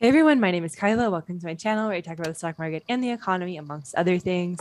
Hey everyone, my name is Kyla. Welcome to my channel where I talk about the stock market and the economy, amongst other things.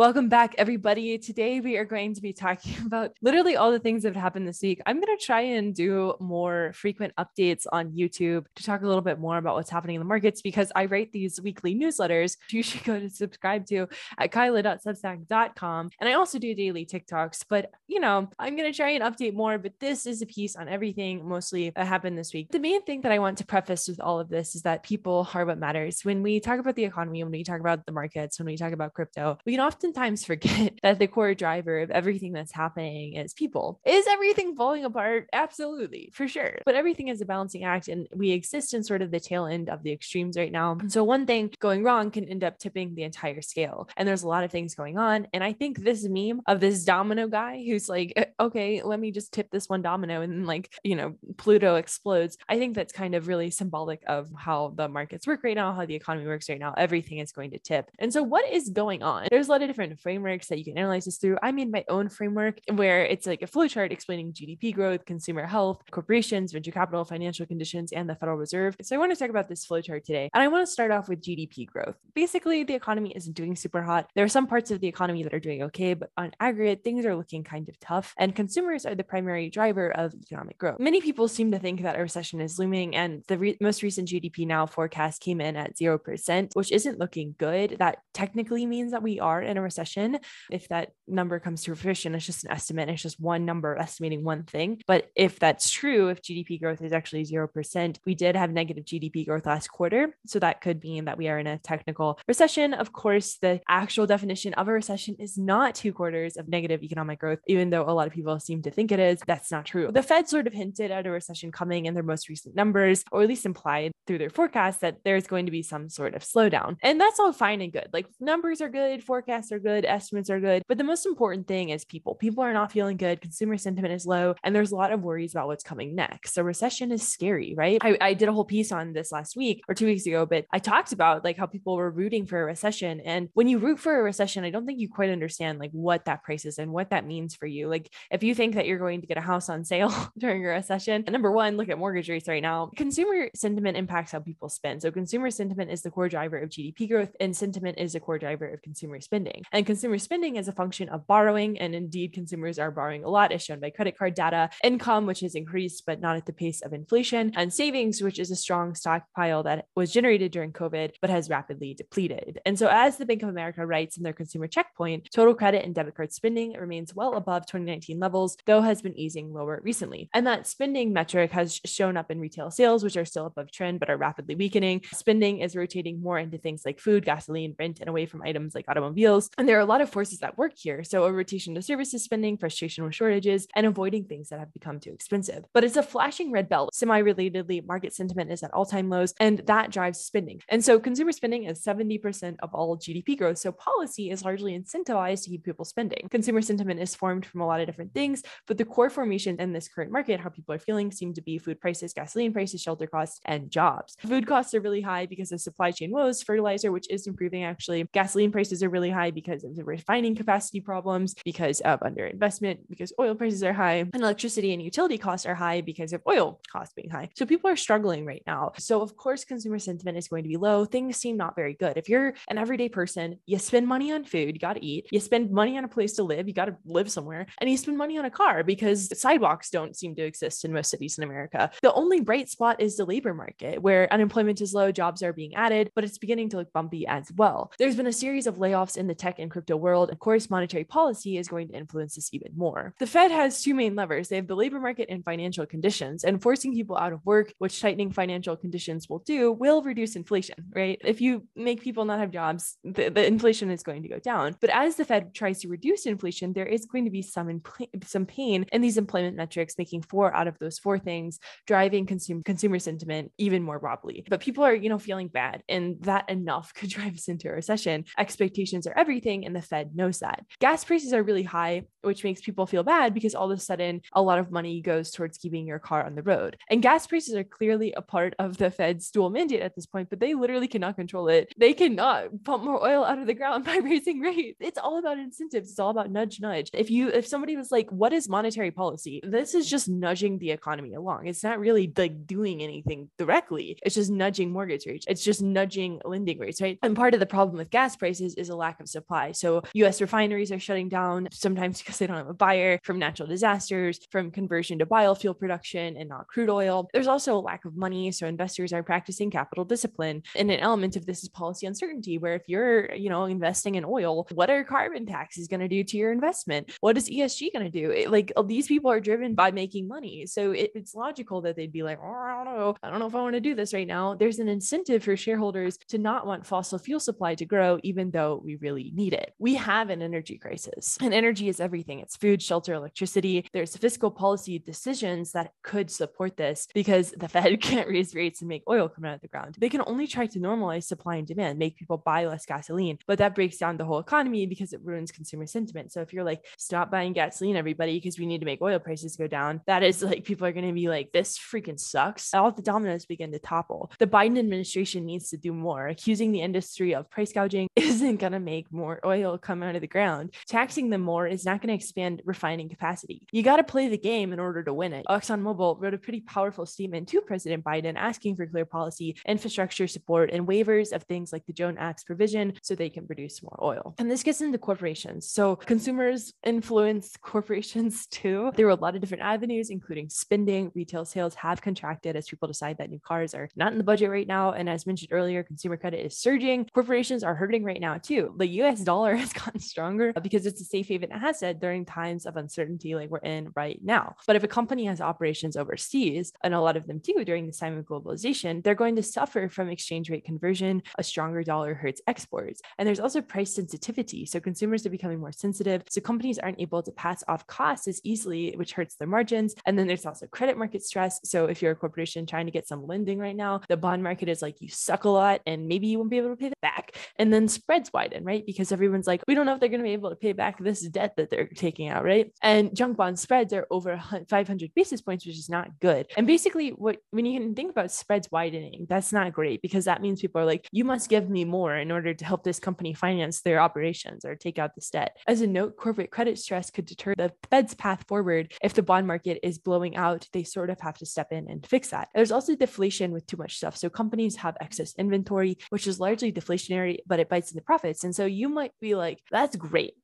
Welcome back, everybody. Today, we are going to be talking about literally all the things that have happened this week. I'm going to try and do more frequent updates on YouTube to talk a little bit more about what's happening in the markets, because I write these weekly newsletters you should go to subscribe to at kyla.substack.com. And I also do daily TikToks, but you know, I'm going to try and update more, but this is a piece on everything mostly that happened this week. The main thing that I want to preface with all of this is that people are what matters. When we talk about the economy, when we talk about the markets, when we talk about crypto, we can often forget that the core driver of everything that's happening is people. Is everything falling apart? Absolutely, for sure. But everything is a balancing act, and we exist in sort of the tail end of the extremes right now. And so one thing going wrong can end up tipping the entire scale. And there's a lot of things going on. And I think this meme of this domino guy who's like, okay, let me just tip this one domino and like, you know, Pluto explodes. I think that's kind of really symbolic of how the markets work right now, how the economy works right now. Everything is going to tip. And so what is going on? There's a lot of different frameworks that you can analyze this through. I made my own framework where it's like a flowchart explaining GDP growth, consumer health, corporations, venture capital, financial conditions, and the Federal Reserve. So I want to talk about this flowchart today. And I want to start off with GDP growth. Basically, the economy isn't doing super hot. There are some parts of the economy that are doing okay, but on aggregate, things are looking kind of tough. And consumers are the primary driver of economic growth. Many people seem to think that a recession is looming, and the most recent GDP Now forecast came in at 0%, which isn't looking good. That technically means that we are in a recession. If that number comes to fruition, it's just an estimate. It's just one number estimating one thing. But if that's true, if GDP growth is actually 0%, we did have negative GDP growth last quarter. So that could mean that we are in a technical recession. Of course, the actual definition of a recession is not 2 quarters of negative economic growth, even though a lot of people seem to think it is. That's not true. The Fed sort of hinted at a recession coming in their most recent numbers, or at least implied through their forecast that there's going to be some sort of slowdown. And that's all fine and good. Like, numbers are good, forecasts are good, estimates are good, but the most important thing is people. People are not feeling good. Consumer sentiment is low, and there's a lot of worries about what's coming next. So recession is scary, right? I did a whole piece on this last week or 2 weeks ago, but I talked about like how people were rooting for a recession. And when you root for a recession, I don't think you quite understand like what that price is and what that means for you. Like if you think that you're going to get a house on sale during a recession, number one, look at mortgage rates right now. Consumer sentiment impacts how people spend. So consumer sentiment is the core driver of GDP growth, and sentiment is the core driver of consumer spending. And consumer spending is a function of borrowing. And indeed, consumers are borrowing a lot, as shown by credit card data, income, which has increased, but not at the pace of inflation, and savings, which is a strong stockpile that was generated during COVID, but has rapidly depleted. And so as the Bank of America writes in their consumer checkpoint, total credit and debit card spending remains well above 2019 levels, though has been easing lower recently. And that spending metric has shown up in retail sales, which are still above trend, but are rapidly weakening. Spending is rotating more into things like food, gasoline, rent, and away from items like automobiles. And there are a lot of forces at work here. So a rotation to services spending, frustration with shortages, and avoiding things that have become too expensive. But it's a flashing red bell. Semi-relatedly, market sentiment is at all-time lows, and that drives spending. And so consumer spending is 70% of all GDP growth. So policy is largely incentivized to keep people spending. Consumer sentiment is formed from a lot of different things, but the core formation in this current market, how people are feeling, seem to be food prices, gasoline prices, shelter costs, and jobs. Food costs are really high because of supply chain woes, fertilizer, which is improving actually. Gasoline prices are really high because of the refining capacity problems, because of underinvestment, because oil prices are high, and electricity and utility costs are high because of oil costs being high. So people are struggling right now. So of course, consumer sentiment is going to be low. Things seem not very good. If you're an everyday person, you spend money on food, you got to eat, you spend money on a place to live, you got to live somewhere, and you spend money on a car because sidewalks don't seem to exist in most cities in America. The only bright spot is the labor market, where unemployment is low, jobs are being added, but it's beginning to look bumpy as well. There's been a series of layoffs in the tech and crypto world. Of course, monetary policy is going to influence this even more. The Fed has two main levers. They have the labor market and financial conditions, and forcing people out of work, which tightening financial conditions will do, will reduce inflation, right? If you make people not have jobs, the inflation is going to go down. But as the Fed tries to reduce inflation, there is going to be some pain in these employment metrics, making 4 out of those 4 things, driving consumer sentiment even more broadly. But people are, you know, feeling bad, and that enough could drive us into a recession. Expectations are everything, and the Fed knows that. Gas prices are really high, which makes people feel bad because all of a sudden a lot of money goes towards keeping your car on the road. And gas prices are clearly a part of the Fed's dual mandate at this point, but they literally cannot control it. They cannot pump more oil out of the ground by raising rates. It's all about incentives. It's all about nudge, nudge. If somebody was like, what is monetary policy? This is just nudging the economy along. It's not really like doing anything directly. It's just nudging mortgage rates. It's just nudging lending rates, right? And part of the problem with gas prices is a lack of supply. So US refineries are shutting down sometimes because they don't have a buyer, from natural disasters, from conversion to biofuel production and not crude oil. There's also a lack of money. So investors are practicing capital discipline. And an element of this is policy uncertainty, where if you're, investing in oil, what are carbon taxes going to do to your investment? What is ESG going to do? These people are driven by making money. So it's logical that they'd be like, oh, I don't know if I want to do this right now. There's an incentive for shareholders to not want fossil fuel supply to grow, even though we really need it. We have an energy crisis, and energy is everything. It's food, shelter, electricity. There's fiscal policy decisions that could support this because the Fed can't raise rates and make oil come out of the ground. They can only try to normalize supply and demand, make people buy less gasoline, but that breaks down the whole economy because it ruins consumer sentiment. So if you're like, stop buying gasoline, everybody, because we need to make oil prices go down, that is like, people are going to be like, this freaking sucks. All the dominoes begin to topple. The Biden administration needs to do more. Accusing the industry of price gouging isn't going to make more oil come out of the ground. Taxing them more is not going to expand refining capacity. You got to play the game in order to win it. ExxonMobil wrote a pretty powerful statement to President Biden asking for clear policy, infrastructure support, and waivers of things like the Jones Act provision so they can produce more oil. And this gets into corporations. So consumers influence corporations too. There were a lot of different avenues, including spending. Retail sales have contracted as people decide that new cars are not in the budget right now. And as mentioned earlier, consumer credit is surging. Corporations are hurting right now too. The US dollar has gotten stronger because it's a safe haven asset during times of uncertainty like we're in right now. But if a company has operations overseas, and a lot of them do during this time of globalization, they're going to suffer from exchange rate conversion. A stronger dollar hurts exports. And there's also price sensitivity. So consumers are becoming more sensitive. So companies aren't able to pass off costs as easily, which hurts their margins. And then there's also credit market stress. So if you're a corporation trying to get some lending right now, the bond market is like, you suck a lot and maybe you won't be able to pay that back. And then spreads widen, right? Because everyone's like, we don't know if they're going to be able to pay back this debt that they're taking out, right? And junk bond spreads are over 500 basis points, which is not good. And basically when you can think about spreads widening, that's not great because that means people are like, you must give me more in order to help this company finance their operations or take out this debt. As a note, corporate credit stress could deter the Fed's path forward. If the bond market is blowing out, they sort of have to step in and fix that. There's also deflation with too much stuff. So companies have excess inventory, which is largely deflationary, but it bites into profits. And so you might be like, that's great.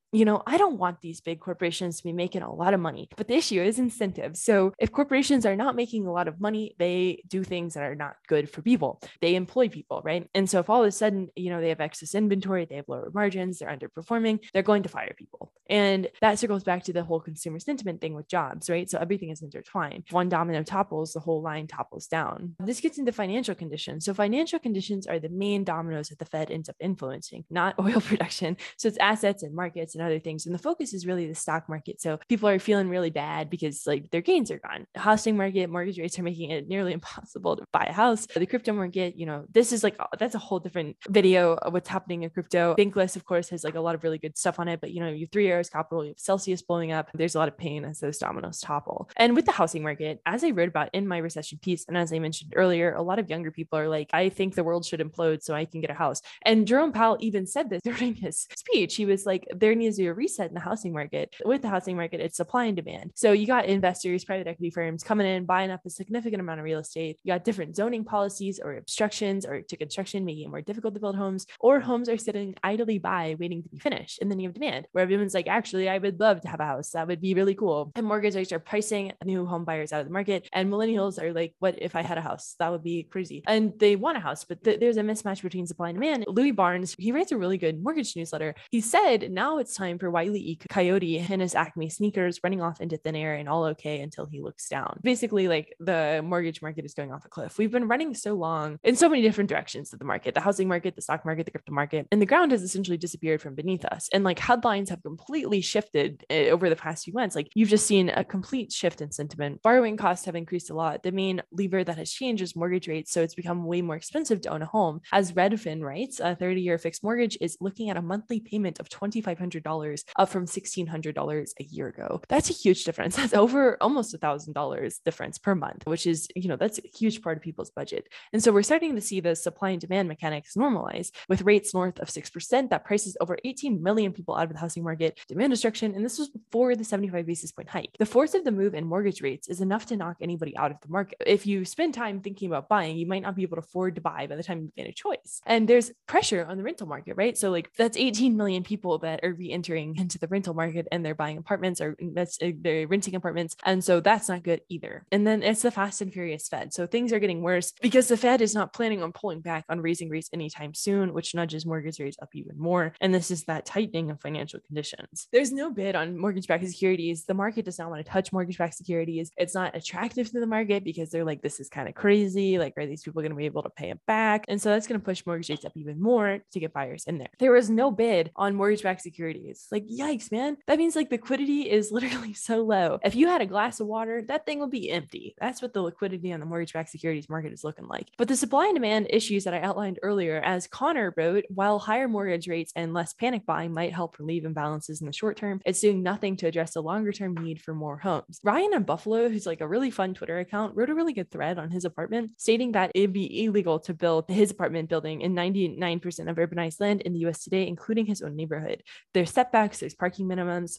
I don't want these big corporations to be making a lot of money, but the issue is incentives. So if corporations are not making a lot of money, they do things that are not good for people. They employ people, right? And so if all of a sudden, they have excess inventory, they have lower margins, they're underperforming, they're going to fire people. And that circles back to the whole consumer sentiment thing with jobs, right? So everything is intertwined. If one domino topples, the whole line topples down. This gets into financial conditions. So financial conditions are the main dominoes that the Fed ends up influencing, not oil production. So it's assets and markets and other things. And the focus is really the stock market. So people are feeling really bad because their gains are gone. The housing market, mortgage rates are making it nearly impossible to buy a house. The crypto market, this is that's a whole different video of what's happening in crypto. Bankless, of course, has a lot of really good stuff on it, but you have Three Arrows Capital, you have Celsius blowing up. There's a lot of pain as those dominoes topple. And with the housing market, as I wrote about in my recession piece, and as I mentioned earlier, a lot of younger people are like, I think the world should implode so I can get a house. And Jerome Powell even said this during his speech. He was like, there needs a reset in the housing market. With the housing market, it's supply and demand. So you got investors, private equity firms coming in, buying up a significant amount of real estate. You got different zoning policies or obstructions or to construction, making it more difficult to build homes, or homes are sitting idly by waiting to be finished. And then you have demand where everyone's like, actually, I would love to have a house. That would be really cool. And mortgage rates are pricing new home buyers out of the market. And millennials are like, what if I had a house? That would be crazy. And they want a house, but there's a mismatch between supply and demand. Louis Barnes, he writes a really good mortgage newsletter. He said, now it's time for Wiley E. Coyote and his Acme sneakers running off into thin air and all okay until he looks down. Basically, the mortgage market is going off a cliff. We've been running so long in so many different directions to the market, the housing market, the stock market, the crypto market, and the ground has essentially disappeared from beneath us. And headlines have completely shifted over the past few months. You've just seen a complete shift in sentiment. Borrowing costs have increased a lot. The main lever that has changed is mortgage rates. So it's become way more expensive to own a home. As Redfin writes, a 30-year fixed mortgage is looking at a monthly payment of $2,500 $1,800, up from $1,600 a year ago. That's a huge difference. That's over almost $1,000 difference per month, which is, you know, that's a huge part of people's budget. And so we're starting to see the supply and demand mechanics normalize with rates north of 6%. That prices over 18 million people out of the housing market, demand destruction. And this was before the 75 basis point hike. The force of the move in mortgage rates is enough to knock anybody out of the market. If you spend time thinking about buying, you might not be able to afford to buy by the time you get a choice. And there's pressure on the rental market, right? So like that's 18 million people that are re-entering into the rental market and they're buying apartments or they're renting apartments. And so that's not good either. And then it's the fast and furious Fed. So things are getting worse because the Fed is not planning on pulling back on raising rates anytime soon, which nudges mortgage rates up even more. And this is that tightening of financial conditions. There's no bid on mortgage-backed securities. The market does not want to touch mortgage-backed securities. It's not attractive to the market because they're like, this is kind of crazy. Like, are these people going to be able to pay it back? And so that's going to push mortgage rates up even more to get buyers in there. There was no bid on mortgage-backed securities. Like, yikes, man. That means like liquidity is literally so low. If you had a glass of water, that thing would be empty. That's what the liquidity on the mortgage-backed securities market is looking like. But the supply and demand issues that I outlined earlier, as Connor wrote, while higher mortgage rates and less panic buying might help relieve imbalances in the short term, it's doing nothing to address the longer-term need for more homes. Ryan in Buffalo, who's like a really fun Twitter account, wrote a really good thread on his apartment stating that it'd be illegal to build his apartment building in 99% of urbanized land in the US today, including his own neighborhood. There's setbacks, there's parking minimums,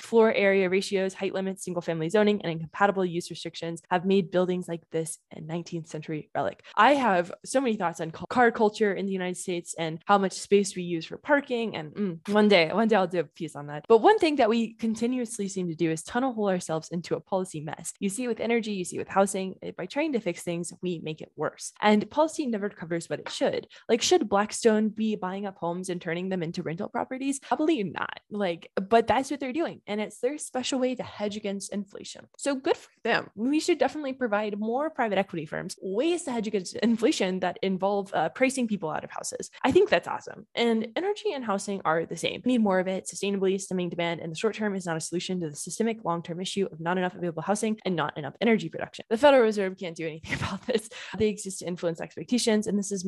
floor area ratios, height limits, single-family zoning, and incompatible use restrictions have made buildings like this a 19th century relic. I have so many thoughts on car culture in the United States and how much space we use for parking, and one day I'll do a piece on that. But one thing that we continuously seem to do is tunnel hole ourselves into a policy mess. You see it with energy, you see it with housing. By trying to fix things, we make it worse. And policy never covers what it should. Like, should Blackstone be buying up homes and turning them into rental properties? Probably not. Like, but that's what they're doing. And it's their special way to hedge against inflation. So good for them. We should definitely provide more private equity firms ways to hedge against inflation that involve pricing people out of houses. I think that's awesome. And energy and housing are the same. We need more of it sustainably, stemming demand in the short term is not a solution to the systemic long-term issue of not enough available housing and not enough energy production. The Federal Reserve can't do anything about this. They exist to influence expectations, and this is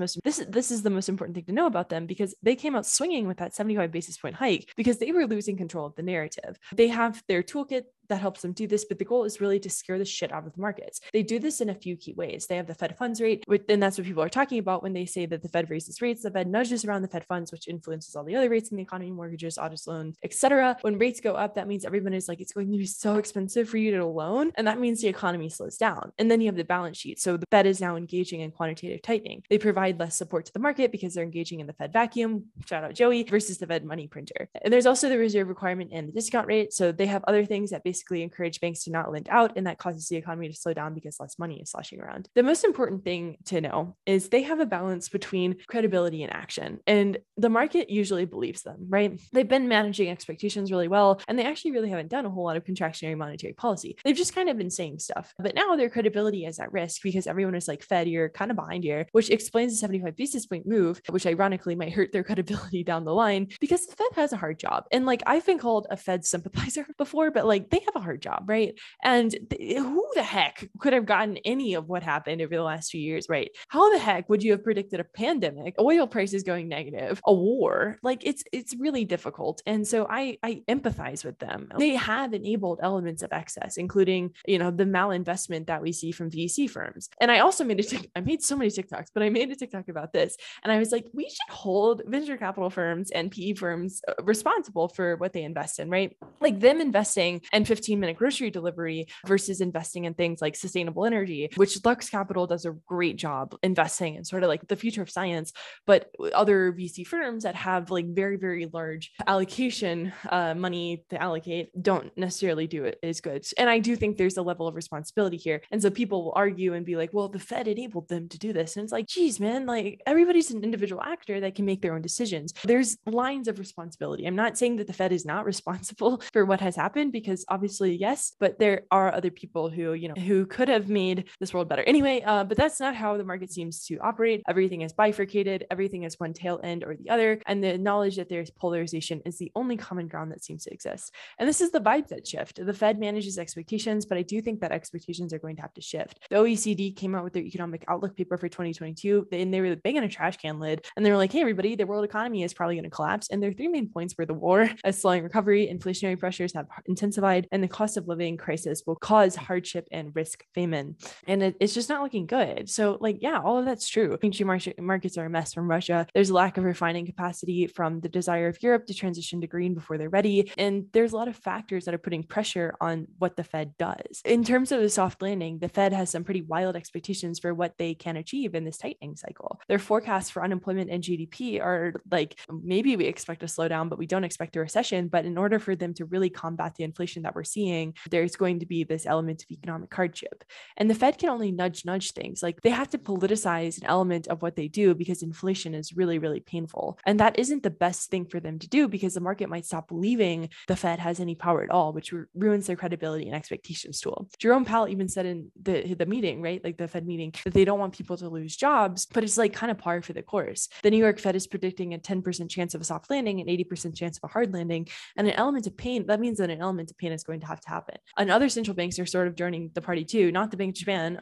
the most important thing to know about them, because they came out swinging with that 75 basis point hike because they were losing control of the narrative. They have their toolkit that helps them do this, but the goal is really to scare the shit out of the markets. They do this in a few key ways. They have the Fed funds rate, and that's what people are talking about when they say that the Fed raises rates. The Fed nudges around the Fed funds, which influences all the other rates in the economy, mortgages, auto loans, etc. When rates go up, that means everyone is like, it's going to be so expensive for you to loan, and that means the economy slows down. And then you have the balance sheet. So the Fed is now engaging in quantitative tightening. They provide less support to the market because they're engaging in the Fed vacuum, shout out Joey, versus the Fed money printer. And there's also the reserve requirement and the discount rate. So they have other things that basically encourage banks to not lend out, and that causes the economy to slow down because less money is sloshing around. The most important thing to know is they have a balance between credibility and action, and the market usually believes them, right? They've been managing expectations really well, and they actually really haven't done a whole lot of contractionary monetary policy. They've just kind of been saying stuff, but now their credibility is at risk because everyone is like, Fed, you're kind of behind here, which explains the 75 basis point move, which ironically might hurt their credibility down the line because the Fed has a hard job. And like, I've been called a Fed sympathizer before, but like, they have a hard job, right? And who the heck could have gotten any of what happened over the last few years, right? How the heck would you have predicted a pandemic, oil prices going negative, a war? Like, it's really difficult. And so I empathize with them. They have enabled elements of excess, including, you know, the malinvestment that we see from VC firms. And I also made I made so many TikToks, but I made a TikTok about this. And I was like, we should hold venture capital firms and PE firms responsible for what they invest in, right? Like them investing and 15-minute grocery delivery versus investing in things like sustainable energy, which Lux Capital does a great job investing in, sort of like the future of science, but other VC firms that have like very, very large allocation money to allocate don't necessarily do it as good. And I do think there's a level of responsibility here. And so people will argue and be like, well, the Fed enabled them to do this. And it's like, geez, man, like everybody's an individual actor that can make their own decisions. There's lines of responsibility. I'm not saying that the Fed is not responsible for what has happened, because obviously obviously, yes, but there are other people who, you know, who could have made this world better anyway. But that's not how the market seems to operate. Everything is bifurcated. Everything is one tail end or the other. And the knowledge that there's polarization is the only common ground that seems to exist. And this is the vibe that shift. The Fed manages expectations, but I do think that expectations are going to have to shift. The OECD came out with their economic outlook paper for 2022, and they were big in a trash can lid. And they were like, hey, everybody, the world economy is probably going to collapse. And their three main points were the war, a slowing recovery, inflationary pressures have intensified, and the cost of living crisis will cause hardship and risk famine. And it's just not looking good. So like, yeah, all of that's true. Energy markets are a mess from Russia. There's a lack of refining capacity from the desire of Europe to transition to green before they're ready. And there's a lot of factors that are putting pressure on what the Fed does. In terms of the soft landing, the Fed has some pretty wild expectations for what they can achieve in this tightening cycle. Their forecasts for unemployment and GDP are like, maybe we expect a slowdown, but we don't expect a recession. But in order for them to really combat the inflation that we're seeing, there's going to be this element of economic hardship. And the Fed can only nudge things. Like they have to politicize an element of what they do because inflation is really, really painful. And that isn't the best thing for them to do because the market might stop believing the Fed has any power at all, which ruins their credibility and expectations tool. Jerome Powell even said in the meeting, right? Like the Fed meeting, that they don't want people to lose jobs, but it's like kind of par for the course. The New York Fed is predicting a 10% chance of a soft landing, an 80% chance of a hard landing, and an element of pain. That means that an element of pain is going to have to happen. And other central banks are sort of joining the party too, not the Bank of Japan,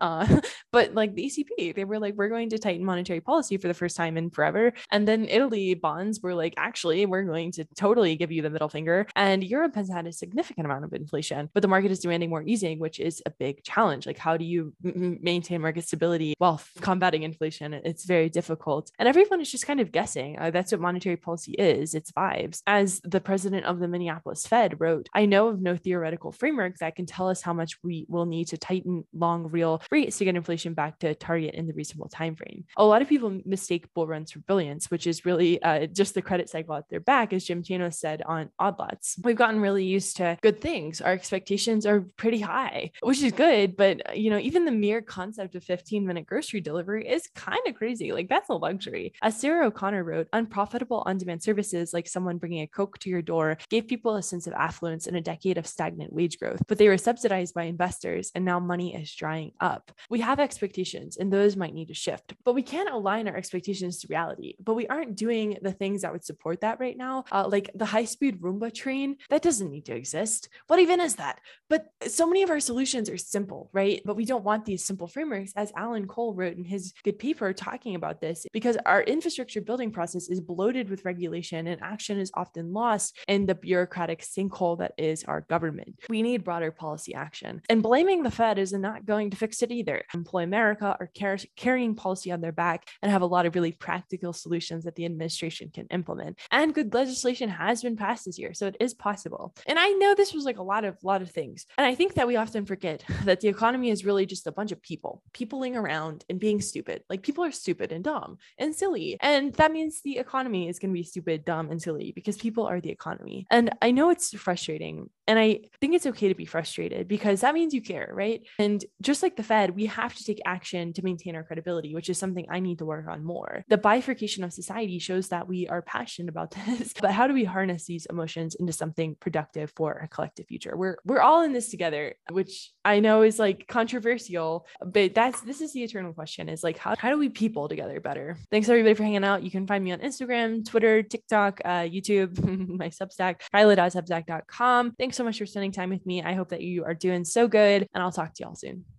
but like the ECB. They were like, we're going to tighten monetary policy for the first time in forever. And then Italy bonds were like, actually, we're going to totally give you the middle finger. And Europe has had a significant amount of inflation, but the market is demanding more easing, which is a big challenge. Like, how do you maintain market stability while combating inflation? It's very difficult. And everyone is just kind of guessing. That's what monetary policy is. It's vibes. As the president of the Minneapolis Fed wrote, I know of no theoretical framework that can tell us how much we will need to tighten long real rates to get inflation back to target in the reasonable time frame. A lot of people mistake bull runs for brilliance, which is really just the credit cycle at their back, as Jim Chanos said on Odd Lots. We've gotten really used to good things. Our expectations are pretty high, which is good. But, you know, even the mere concept of 15-minute grocery delivery is kind of crazy. Like, that's a luxury. As Sarah O'Connor wrote, unprofitable on-demand services like someone bringing a Coke to your door gave people a sense of affluence in a decade of stagnant wage growth, but they were subsidized by investors and now money is drying up. We have expectations and those might need to shift, but we can't align our expectations to reality, but we aren't doing the things that would support that right now. Like the high-speed Roomba train, that doesn't need to exist. What even is that? But so many of our solutions are simple, right? But we don't want these simple frameworks, as Alan Cole wrote in his good paper talking about this, because our infrastructure building process is bloated with regulation and action is often lost in the bureaucratic sinkhole that is our government. We need broader policy action. And blaming the Fed is not going to fix it either. Employ America are carrying policy on their back and have a lot of really practical solutions that the administration can implement. And good legislation has been passed this year, so it is possible. And I know this was like a lot of things. And I think that we often forget that the economy is really just a bunch of people, peopling around and being stupid. Like people are stupid and dumb and silly. And that means the economy is going to be stupid, dumb, and silly because people are the economy. And I know it's frustrating. And I think it's okay to be frustrated because that means you care, right? And just like the Fed, we have to take action to maintain our credibility, which is something I need to work on more. The bifurcation of society shows that we are passionate about this, but how do we harness these emotions into something productive for our collective future? We're all in this together, which I know is like controversial, but this is the eternal question is like, how do we people together better? Thanks everybody for hanging out. You can find me on Instagram, Twitter, TikTok, YouTube, my Substack, kyla.substack.com. Thanks so much for spending time with me. I hope that you are doing so good and I'll talk to y'all soon.